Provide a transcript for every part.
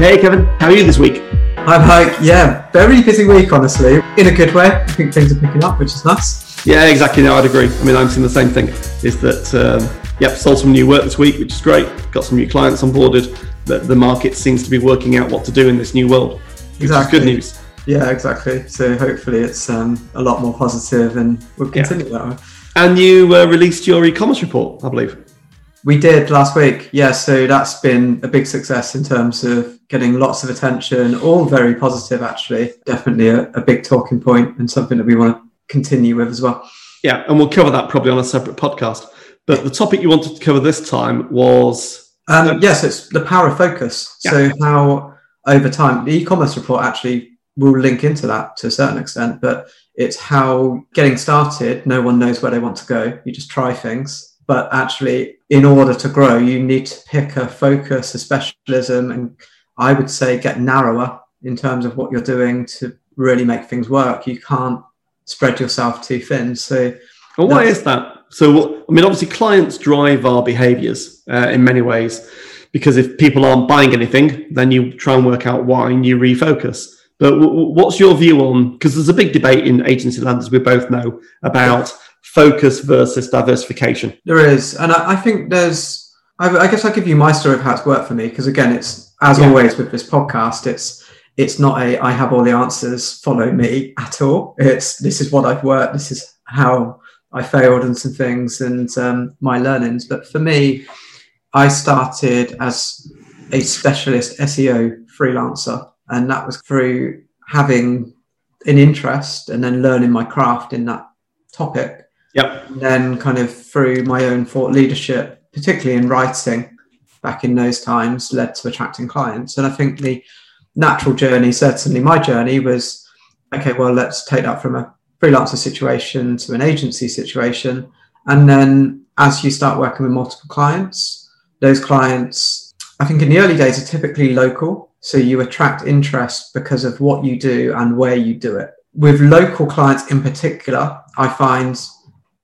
Hey Kevin, how are you this week? I'm like, yeah, very busy week, honestly. In a good way. I think things are picking up, which is nice. Yeah, exactly. No, I'd agree. I mean, I'm seeing the same thing, is that, sold some new work this week, which is great. Got some new clients onboarded. The market seems to be working out what to do in this new world, which is good news. Yeah, exactly. So hopefully it's a lot more positive and we'll continue that way. And you released your e-commerce report, I believe. We did last week, yeah, so that's been a big success in terms of getting lots of attention, all very positive actually, definitely a big talking point and something that we want to continue with as well. Yeah, and we'll cover that probably on a separate podcast, but the topic you wanted to cover this time was... yes, it's the power of focus, so how over time, the e-commerce report actually will link into that to a certain extent, but it's how getting started, no one knows where they want to go, you just try things. But actually, in order to grow, you need to pick a focus, a specialism, and I would say get narrower in terms of what you're doing to really make things work. You can't spread yourself too thin. So, well, why is that? So, I mean, obviously, clients drive our behaviours in many ways, because if people aren't buying anything, then you try and work out why and you refocus. But what's your view on, because there's a big debate in agency land, as we both know, about focus versus diversification. There is. And I think there's, I guess I'll give you my story of how it's worked for me. Because again, it's, as always with this podcast, it's not a, I have all the answers, follow me at all. It's, this is what I've worked. This is how I failed and some things and my learnings. But for me, I started as a specialist SEO freelancer. And that was through having an interest and then learning my craft in that topic. Yep. And then kind of through my own thought leadership, particularly in writing back in those times, led to attracting clients. And I think the natural journey, certainly my journey, was, okay, well, let's take that from a freelancer situation to an agency situation. And then as you start working with multiple clients, those clients, I think in the early days, are typically local. So you attract interest because of what you do and where you do it. With local clients in particular, I find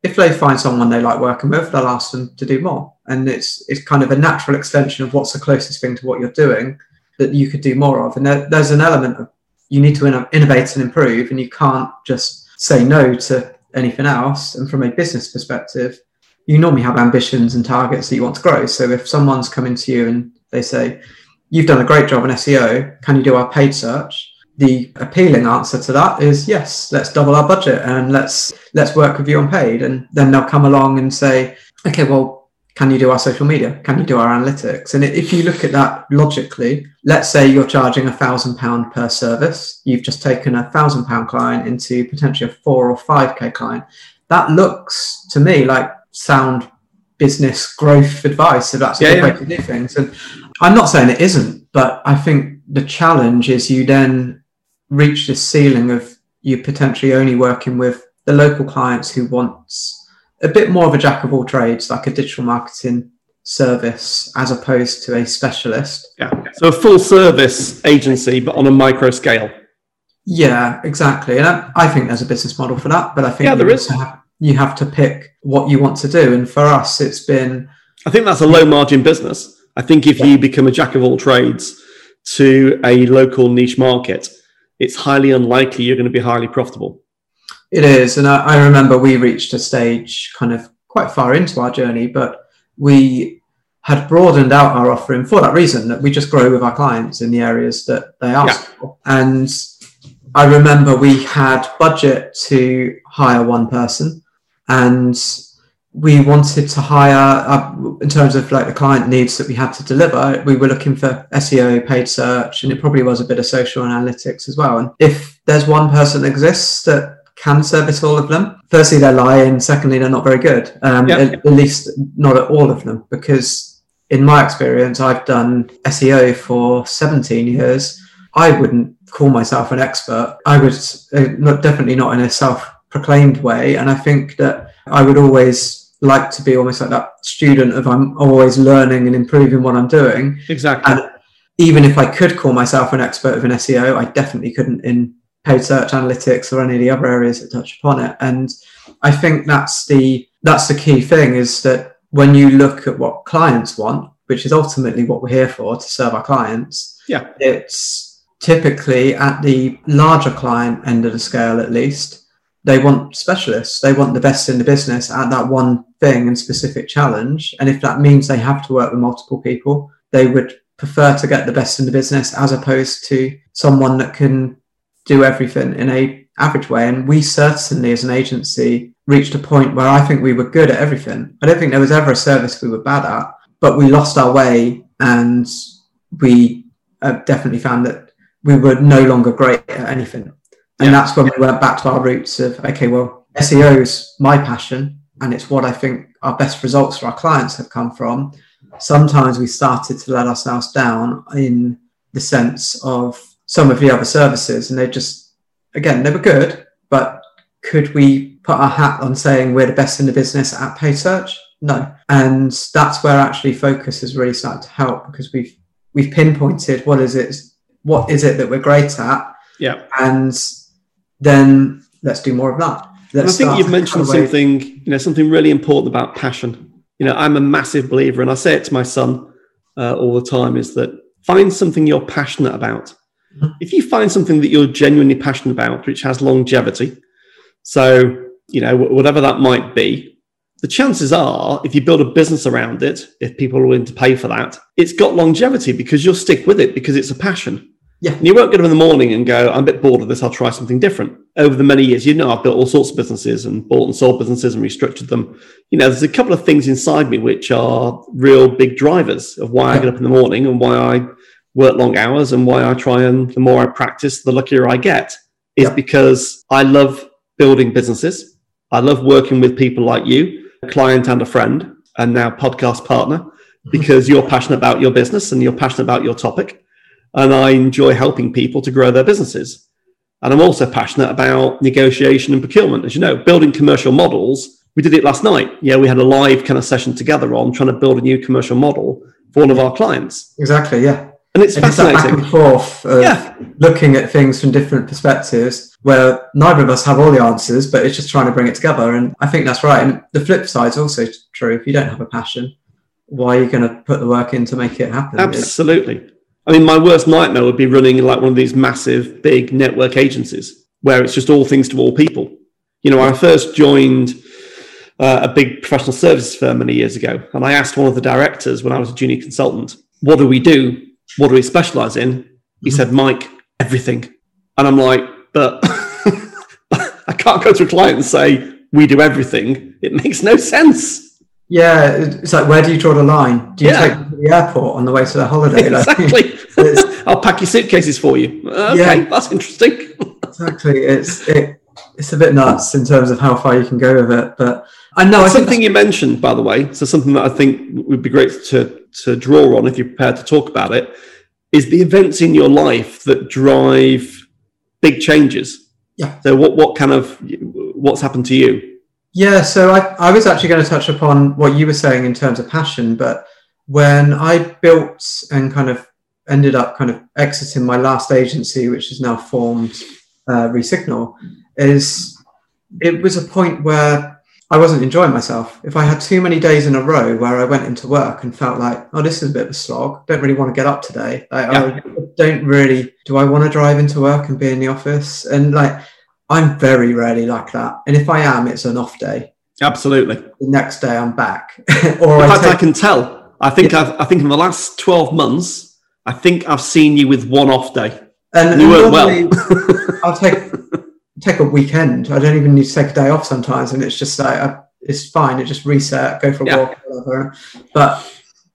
if they find someone they like working with, they'll ask them to do more. And it's kind of a natural extension of what's the closest thing to what you're doing that you could do more of. And there's an element of you need to innovate and improve, and you can't just say no to anything else. And from a business perspective, you normally have ambitions and targets that you want to grow. So if someone's coming to you and they say, you've done a great job in SEO, can you do our paid search? The appealing answer to that is yes, let's double our budget and let's work with you on paid. And then they'll come along and say, okay, well, can you do our social media? Can you do our analytics? And if you look at that logically, let's say you're charging £1,000 per service. You've just taken a £1,000 client into potentially a 4 or 5K client. That looks to me like sound business growth advice. So that's a good way to do things. And I'm not saying it isn't, but I think the challenge is you then reach this ceiling of you potentially only working with the local clients who want a bit more of a jack of all trades, like a digital marketing service as opposed to a specialist. Yeah. So a full service agency, but on a micro scale. Yeah, exactly. And I think there's a business model for that, but I think there is. You have to pick what you want to do. And for us, it's been... I think that's a low margin business. I think if you become a jack of all trades to a local niche market, it's highly unlikely you're going to be highly profitable. It is. And I remember we reached a stage kind of quite far into our journey, but we had broadened out our offering for that reason, that we just grow with our clients in the areas that they ask for. And I remember we had budget to hire one person and we wanted to hire in terms of like the client needs that we had to deliver. We were looking for SEO, paid search, and it probably was a bit of social analytics as well. And if there's one person that exists that can service all of them, firstly, they're lying. Secondly, they're not very good, at least not at all of them. Because in my experience, I've done SEO for 17 years. I wouldn't call myself an expert. I was definitely not in a self-proclaimed way. And I think that I would always... like to be almost like that student of I'm always learning and improving what I'm doing. Exactly. And even if I could call myself an expert of an SEO, I definitely couldn't in paid search analytics or any of the other areas that touch upon it. And I think that's the key thing is that when you look at what clients want, which is ultimately what we're here for, to serve our clients, Yeah. It's typically at the larger client end of the scale, at least, they want specialists. They want the best in the business at that one thing and specific challenge. And if that means they have to work with multiple people, they would prefer to get the best in the business as opposed to someone that can do everything in a average way. And we certainly, as an agency, reached a point where I think we were good at everything. I don't think there was ever a service we were bad at, but we lost our way, and we definitely found that we were no longer great at anything. And that's when we went back to our roots of, okay, well, SEO is my passion, and it's what I think our best results for our clients have come from. Sometimes we started to let ourselves down in the sense of some of the other services, and they just, again, they were good, but could we put our hat on saying we're the best in the business at paid search? No. And that's where actually focus has really started to help, because we've pinpointed what is it that we're great at, and then let's do more of that. And I think you've mentioned something, something really important about passion. I'm a massive believer, and I say it to my son all the time, is that find something you're passionate about. Mm-hmm. If you find something that you're genuinely passionate about, which has longevity, so whatever that might be, the chances are, if you build a business around it, if people are willing to pay for that, it's got longevity because you'll stick with it because it's a passion. Yeah. And you won't get up in the morning and go, I'm a bit bored of this, I'll try something different. Over the many years, I've built all sorts of businesses and bought and sold businesses and restructured them. There's a couple of things inside me which are real big drivers of why I get up in the morning and why I work long hours and why I try, and the more I practice, the luckier I get. It's because I love building businesses. I love working with people like you, client and a friend, and now podcast partner, because you're passionate about your business and you're passionate about your topic. And I enjoy helping people to grow their businesses. And I'm also passionate about negotiation and procurement. As you know, building commercial models, we did it last night. We had a live kind of session together on trying to build a new commercial model for all of our clients. Exactly, yeah. And it's fascinating. It's that back and forth of looking at things from different perspectives where neither of us have all the answers, but it's just trying to bring it together. And I think that's right. And the flip side is also true. If you don't have a passion, why are you going to put the work in to make it happen? Absolutely. I mean, my worst nightmare would be running like one of these massive, big network agencies where it's just all things to all people. I first joined a big professional services firm many years ago, and I asked one of the directors when I was a junior consultant, what do we do? What do we specialize in? He said, Mike, everything. And I'm like, but I can't go to a client and say, we do everything. It makes no sense. Yeah. It's like, where do you draw the line? Do you take them to the airport on the way to the holiday? Exactly. I'll pack your suitcases for you. Okay, that's interesting. Exactly. It's a bit nuts in terms of how far you can go with it. But I know it's something you mentioned, by the way. So something that I think would be great to draw on if you're prepared to talk about it is the events in your life that drive big changes. Yeah. So what's happened to you? Yeah. So I was actually going to touch upon what you were saying in terms of passion, but when I built and kind of ended up kind of exiting my last agency, which is now formed Resignal, it was a point where I wasn't enjoying myself. If I had too many days in a row where I went into work and felt like, oh, this is a bit of a slog, don't really want to get up today. Do I want to drive into work and be in the office? And I'm very rarely like that. And if I am, it's an off day. Absolutely. The next day I'm back. I can tell. I think in the last 12 months, I think I've seen you with one off day. And you weren't well. I'll take a weekend. I don't even need to take a day off sometimes, and it's just like it's fine. It just reset, go for a walk, whatever. But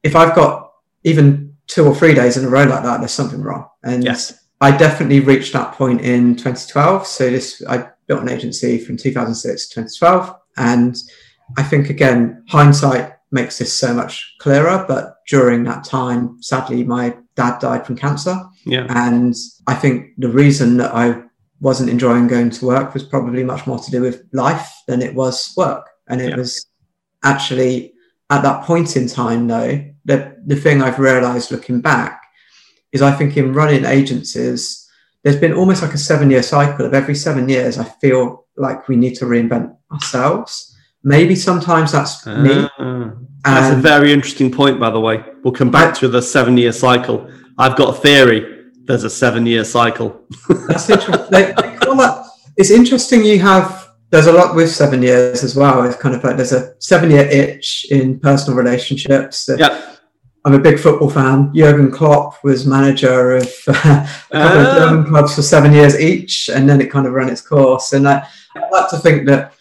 if I've got even 2 or 3 days in a row like that, there's something wrong. And I definitely reached that point in 2012. So I built an agency from 2006 to 2012, and I think again hindsight makes this so much clearer. But during that time, sadly, my dad died from cancer, and I think the reason that I wasn't enjoying going to work was probably much more to do with life than it was work. And it was actually at that point in time, though, that the thing I've realized looking back is I think in running agencies, there's been almost like a 7-year cycle of every 7 years. I feel like we need to reinvent ourselves. Maybe sometimes that's me. That's a very interesting point, by the way. We'll come back to the 7-year cycle. I've got a theory. There's a 7-year cycle. That's interesting. It's interesting you have, there's a lot with 7 years as well. It's kind of like there's a 7-year itch in personal relationships. Yep. I'm a big football fan. Jurgen Klopp was manager of a couple of German clubs for 7 years each, and then it kind of ran its course. And I like to think that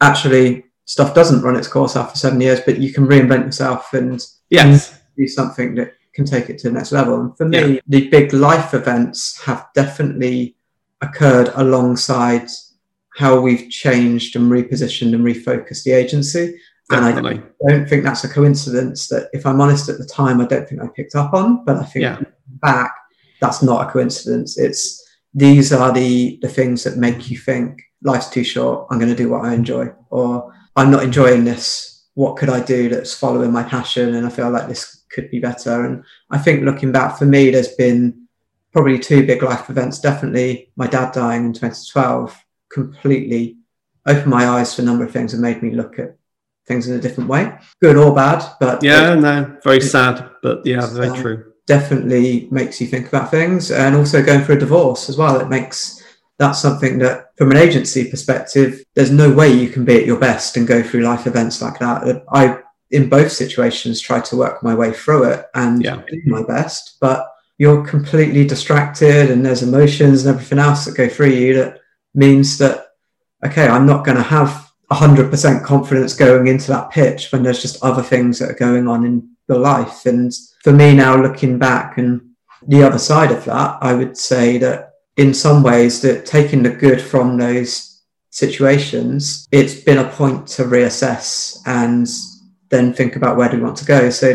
actually stuff doesn't run its course after 7 years, but you can reinvent yourself and do something that can take it to the next level. And for me, the big life events have definitely occurred alongside how we've changed and repositioned and refocused the agency. Definitely. And I don't think that's a coincidence that, if I'm honest, at the time, I don't think I picked up on, but I think back, that's not a coincidence. It's, these are the things that make you think life's too short. I'm going to do what I enjoy, or I'm not enjoying this. What could I do that's following my passion? And I feel like this could be better. And I think looking back for me, there's been probably two big life events. Definitely my dad dying in 2012 completely opened my eyes for a number of things and made me look at things in a different way, good or bad. But very sad, but very true. Definitely makes you think about things. And also going through a divorce as well, it makes, that's something that from an agency perspective, there's no way you can be at your best and go through life events like that. I, in both situations, tried to work my way through it and do my best, but you're completely distracted and there's emotions and everything else that go through you that means that, okay, I'm not going to have 100% confidence going into that pitch when there's just other things that are going on in your life. And for me now, looking back and the other side of that, I would say that in some ways that taking the good from those situations, it's been a point to reassess and then think about where do we want to go. So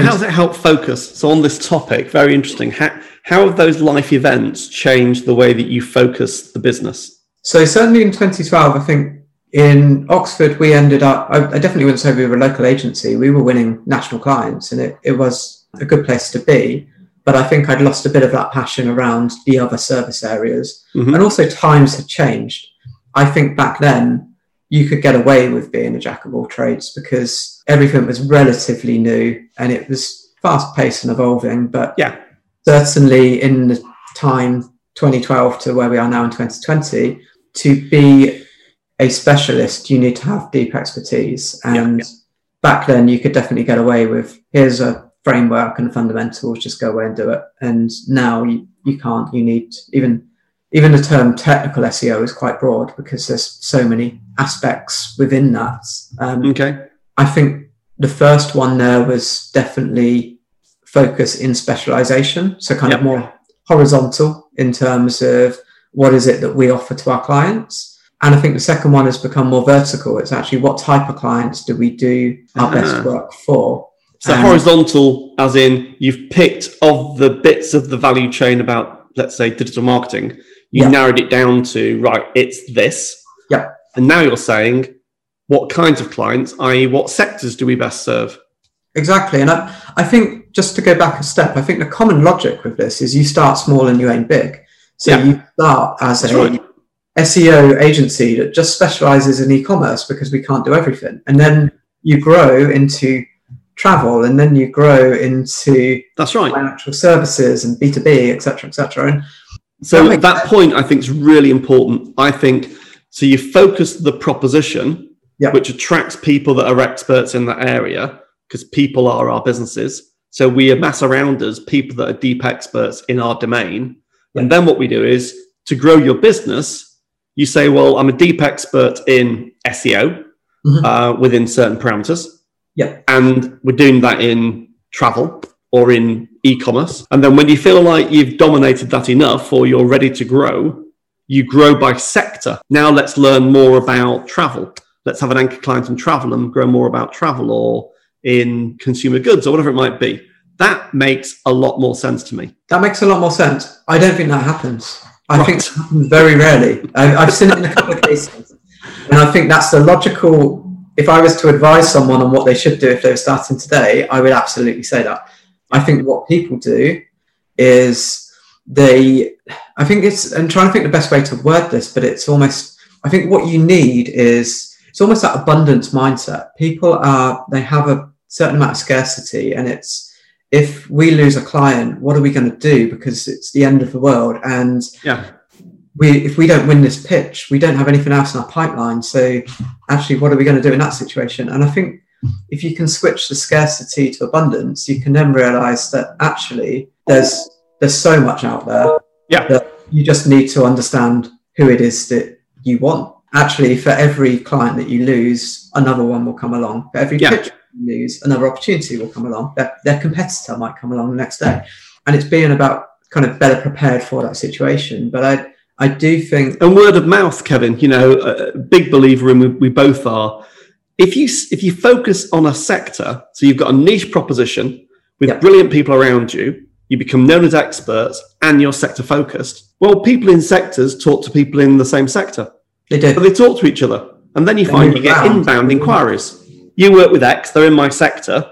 how does it help focus? So on this topic, very interesting. How have those life events changed the way that you focus the business? So certainly in 2012, I think, in Oxford, we ended up, I definitely wouldn't say we were a local agency. We were winning national clients and it was a good place to be. But I think I'd lost a bit of that passion around the other service areas. Mm-hmm. And also times had changed. I think back then you could get away with being a jack of all trades because everything was relatively new and it was fast paced and evolving. But certainly in the time 2012 to where we are now in 2020, to be a specialist, you need to have deep expertise. And back then you could definitely get away with, here's a framework and fundamentals, just go away and do it. And now you can't, you need, even the term technical SEO is quite broad because there's so many aspects within that. I think the first one there was definitely focus in specialization. So kind of more horizontal in terms of what is it that we offer to our clients. And I think the second one has become more vertical. It's actually what type of clients do we do our best work for? So horizontal, as in you've picked of the bits of the value chain about, let's say, digital marketing. You narrowed it down to, right, it's this. Yeah. And now you're saying what kinds of clients, i.e. what sectors do we best serve? Exactly. And I think just to go back a step, I think the common logic with this is you start small and you aim big. So you start as SEO agency that just specializes in e-commerce because we can't do everything. And then you grow into travel and then you grow into financial services and B2B, etc., etc. And so that point I think is really important. I think, so you focus the proposition, which attracts people that are experts in that area because people are our businesses. So we amass around us people that are deep experts in our domain. And then what we do is to grow your business, you say, well, I'm a deep expert in SEO within certain parameters. Yeah. And we're doing that in travel or in e-commerce. And then when you feel like you've dominated that enough or you're ready to grow, you grow by sector. Now let's learn more about travel. Let's have an anchor client in travel and grow more about travel or in consumer goods or whatever it might be. That makes a lot more sense to me. That makes a lot more sense. I don't think that happens. I think that happens very rarely. I've seen it in a couple of cases. And I think that's the logical, if I was to advise someone on what they should do if they were starting today, I would absolutely say that. I think what people do is I'm trying to think the best way to word this, but it's almost, I think what you need is, it's almost that abundance mindset. They have a certain amount of scarcity and it's if we lose a client, what are we going to do? Because it's the end of the world. And if we don't win this pitch, we don't have anything else in our pipeline. So actually, what are we going to do in that situation? And I think if you can switch the scarcity to abundance, you can then realize that actually there's so much out there that you just need to understand who it is that you want. Actually, for every client that you lose, another one will come along. For every pitch you lose, another opportunity will come along. Their competitor might come along the next day. And it's being about kind of better prepared for that situation. But I do think... And word of mouth, Kevin, you know, a big believer in, we both are. If you focus on a sector, so you've got a niche proposition with brilliant people around you, you become known as experts and you're sector focused. Well, people in sectors talk to people in the same sector. They do. But they talk to each other. And then you get inbound inquiries. You work with X, they're in my sector,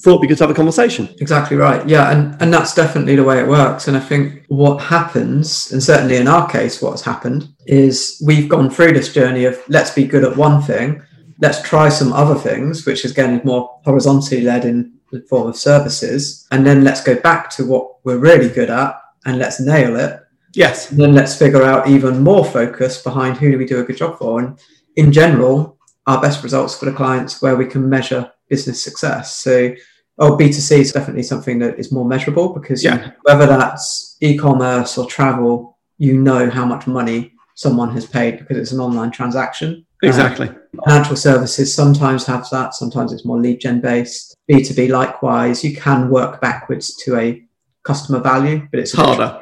thought we could have a conversation. Exactly right. Yeah, and that's definitely the way it works. And I think what happens, and certainly in our case, what's happened, is we've gone through this journey of let's be good at one thing, let's try some other things, which is again more horizontally led in the form of services, and then let's go back to what we're really good at and let's nail it. Yes. And then let's figure out even more focus behind who do we do a good job for. And in general, our best results for the clients where we can measure business success. So B2C is definitely something that is more measurable because whether that's e-commerce or travel, you know how much money someone has paid because it's an online transaction. Exactly. Financial services sometimes have that. Sometimes it's more lead gen based. B2B likewise. You can work backwards to a customer value, but it's harder.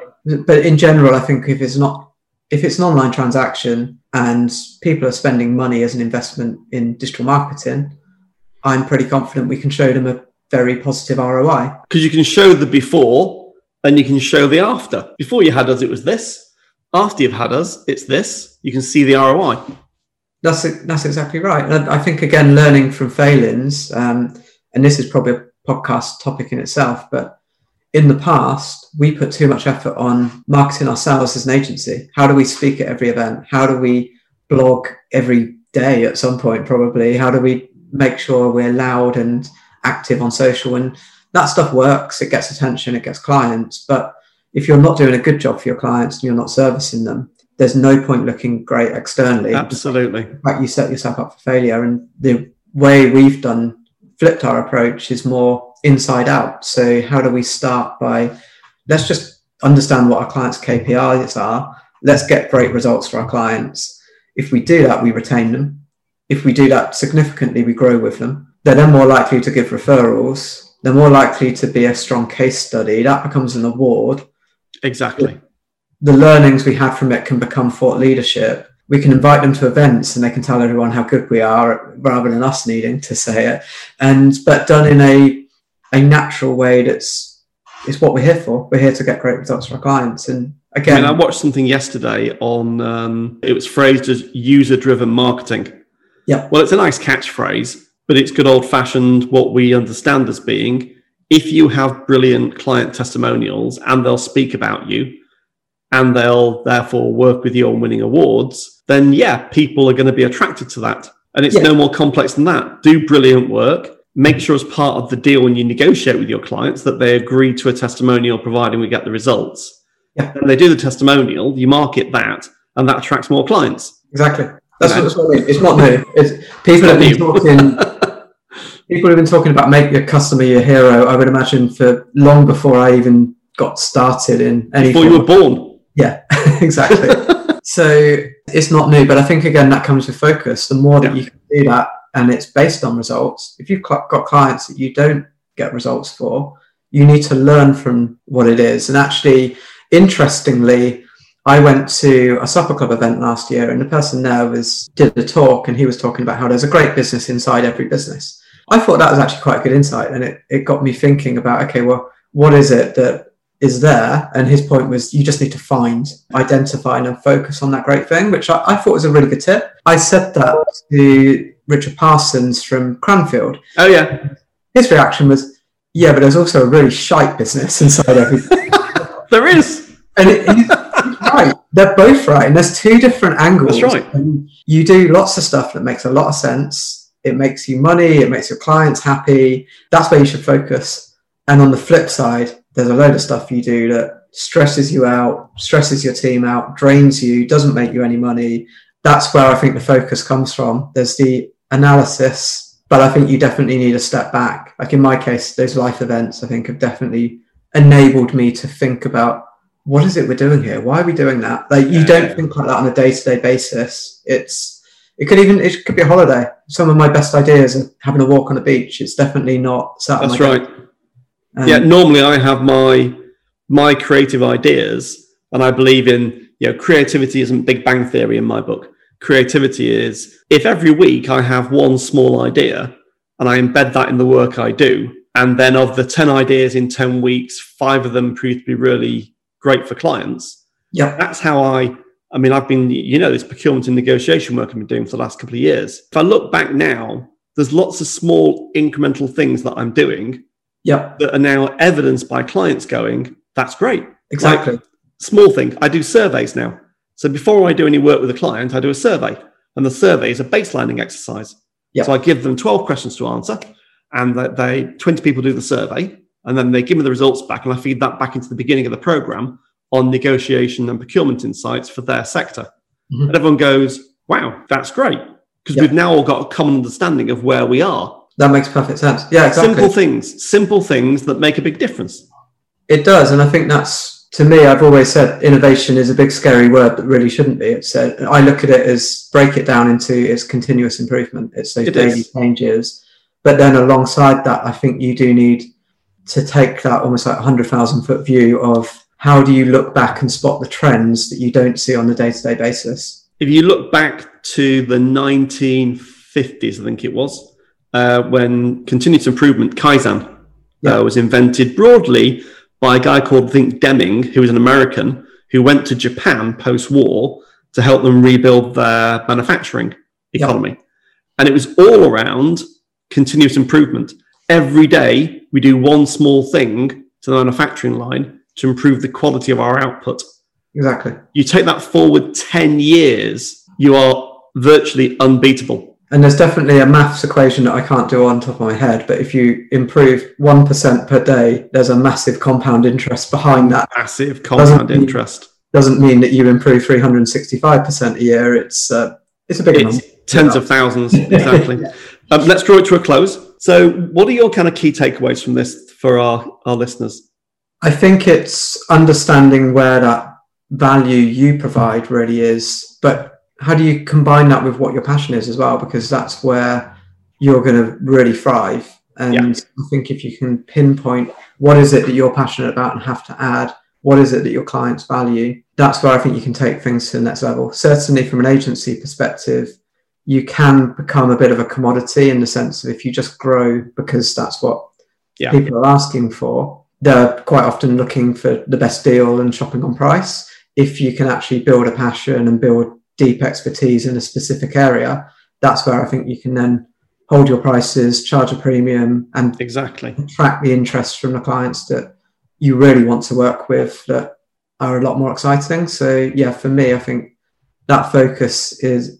But in general, I think if it's an online transaction and people are spending money as an investment in digital marketing, I'm pretty confident we can show them a very positive ROI. Because you can show the before and you can show the after. Before you had us, it was this. After you've had us, it's this. You can see the ROI. That's exactly right. And I think, again, learning from failings, and this is probably a podcast topic in itself, but in the past, we put too much effort on marketing ourselves as an agency. How do we speak at every event? How do we blog every day at some point, probably? How do we make sure we're loud and active on social? And that stuff works. It gets attention. It gets clients. But if you're not doing a good job for your clients and you're not servicing them, there's no point looking great externally. Absolutely. Like, you set yourself up for failure. And the way we've flipped our approach is more inside out. So how do we start by, let's just understand what our clients' KPIs are. Let's get great results for our clients. If we do that, we retain them. If we do that significantly, we grow with them. They're then more likely to give referrals. They're more likely to be a strong case study. That becomes an award. Exactly. The learnings we have from it can become thought leadership. We can invite them to events and they can tell everyone how good we are rather than us needing to say it. But done in a natural way, it's what we're here for. We're here to get great results for our clients. And again, I watched something yesterday on, it was phrased as user-driven marketing. Yeah. Well, it's a nice catchphrase, but it's good old-fashioned, what we understand as being, if you have brilliant client testimonials and they'll speak about you and they'll therefore work with you on winning awards, then people are going to be attracted to that. And it's no more complex than that. Do brilliant work. Make sure as part of the deal when you negotiate with your clients that they agree to a testimonial, providing we get the results. Yeah. Then they do the testimonial, you market that, and that attracts more clients. Exactly. That's what I mean. It's not new. People have been talking about make your customer your hero, I would imagine, for long before I even got started in any Before form. You were born. Yeah, exactly. So it's not new, but I think, again, that comes with focus. The more that you can do that, and it's based on results. If you've got clients that you don't get results for, you need to learn from what it is. And actually, interestingly, I went to a supper club event last year and the person there did a talk and he was talking about how there's a great business inside every business. I thought that was actually quite a good insight. And it got me thinking about, okay, well, what is it that is there? And his point was you just need to identify and focus on that great thing, which I thought was a really good tip. I said that to Richard Parsons from Cranfield. Oh, yeah. His reaction was, yeah, but there's also a really shite business inside everything. There is. And he's right. They're both right. And there's two different angles. That's right. And you do lots of stuff that makes a lot of sense. It makes you money. It makes your clients happy. That's where you should focus. And on the flip side, there's a load of stuff you do that stresses you out, stresses your team out, drains you, doesn't make you any money. That's where I think the focus comes from. There's the analysis, but I think you definitely need a step back. Like in my case, those life events, I think, have definitely enabled me to think about, what is it we're doing here? Why are we doing that? Like, you don't think like that on a day-to-day basis. It could be a holiday. Some of my best ideas are having a walk on the beach. It's definitely not sat on my desk. That's right. Normally I have my creative ideas, and I believe in, creativity isn't Big Bang Theory in my book. Creativity is, if every week I have one small idea and I embed that in the work I do, and then of the 10 ideas in 10 weeks, 5 of them prove to be really great for clients. Yeah, that's how I've been, this procurement and negotiation work I've been doing for the last couple of years. If I look back now, there's lots of small incremental things that I'm doing that are now evidenced by clients going, that's great. Exactly. Like, small thing. I do surveys now. So before I do any work with a client, I do a survey. And the survey is a baselining exercise. Yep. So I give them 12 questions to answer, and 20 people do the survey, and then they give me the results back, and I feed that back into the beginning of the program on negotiation and procurement insights for their sector. Mm-hmm. And everyone goes, wow, that's great. Because we've now all got a common understanding of where we are. That makes perfect sense. Yeah, exactly. Simple things that make a big difference. It does. And I think that's, to me, I've always said innovation is a big scary word that really shouldn't be. I look at it as, break it down into its continuous improvement. It's those daily changes. But then alongside that, I think you do need to take that almost like 100,000 foot view of, how do you look back and spot the trends that you don't see on a day-to-day basis? If you look back to the 1950s, I think it was, when continuous improvement, Kaizen, was invented broadly by a guy called, I think, Deming, who was an American, who went to Japan post-war to help them rebuild their manufacturing economy. Yep. And it was all around continuous improvement. Every day, we do one small thing to the manufacturing line to improve the quality of our output. Exactly. You take that forward 10 years, you are virtually unbeatable. And there's definitely a maths equation that I can't do on top of my head, but if you improve 1% per day, there's a massive compound interest behind that. Massive compound interest. Doesn't mean that you improve 365% a year. It's a big number. Tens of thousands, exactly. Let's draw it to a close. So what are your kind of key takeaways from this for our listeners? I think it's understanding where that value you provide really is, but how do you combine that with what your passion is as well? Because that's where you're going to really thrive. And I think if you can pinpoint what is it that you're passionate about and have to add, what is it that your clients value, that's where I think you can take things to the next level. Certainly from an agency perspective, you can become a bit of a commodity in the sense of, if you just grow because that's what people are asking for, they're quite often looking for the best deal and shopping on price. If you can actually build a passion and build deep expertise in a specific area, that's where I think you can then hold your prices, charge a premium, and attract the interest from the clients that you really want to work with, that are a lot more exciting. So for me, I think that focus is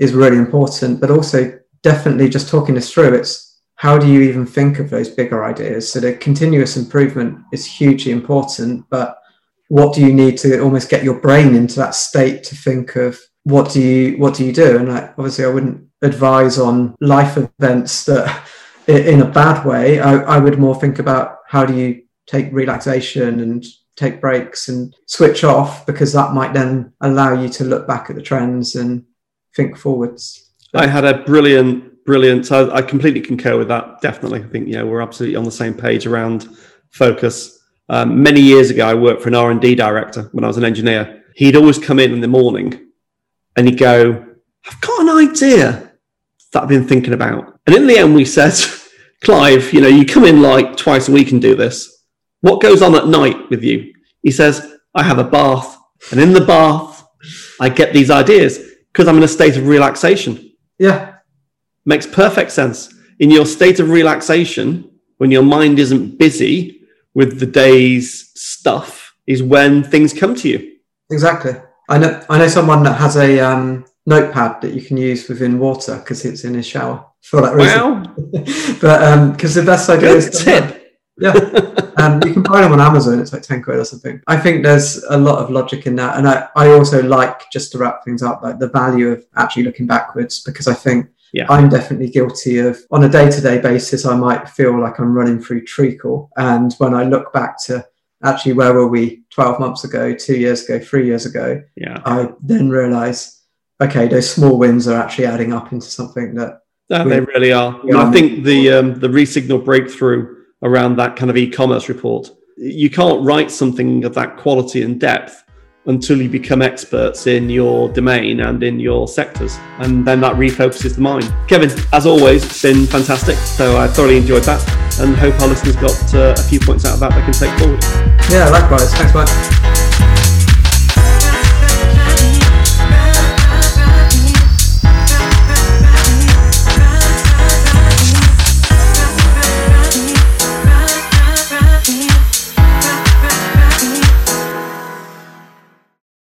really important, but also definitely just talking this through. It's, how do you even think of those bigger ideas? So the continuous improvement is hugely important, but what do you need to almost get your brain into that state to think of, what do you do? And obviously I wouldn't advise on life events that in a bad way. I would more think about, how do you take relaxation and take breaks and switch off, because that might then allow you to look back at the trends and think forwards. I had a brilliant. I completely concur with that. Definitely. I think, we're absolutely on the same page around focus. Many years ago, I worked for an R&D director when I was an engineer. He'd always come in the morning and he'd go, I've got an idea that I've been thinking about. And in the end, we said, Clive, you come in like twice a week and do this. What goes on at night with you? He says, I have a bath. And in the bath, I get these ideas because I'm in a state of relaxation. Yeah. Makes perfect sense. In your state of relaxation, when your mind isn't busy with the day's stuff, is when things come to you. Exactly. I know someone that has a notepad that you can use within water because it's in his shower for that reason. Wow. But because the best idea is Yeah. And you can buy them on Amazon. It's like 10 quid or something. I think there's a lot of logic in that. And I also like, just to wrap things up, like the value of actually looking backwards, because I think I'm definitely guilty of, on a day-to-day basis, I might feel like I'm running through treacle. And when I look back to actually where were we 12 months ago, 2 years ago, 3 years ago, I then realise, okay, those small wins are actually adding up into something that... No, they really are. And I think the Resignal breakthrough around that kind of e-commerce report, you can't write something of that quality and depth until you become experts in your domain and in your sectors. And then that refocuses the mind. Kevin, as always, it's been fantastic. So I thoroughly enjoyed that and hope our listeners got a few points out of that they can take forward. Yeah, likewise. Thanks, Mike.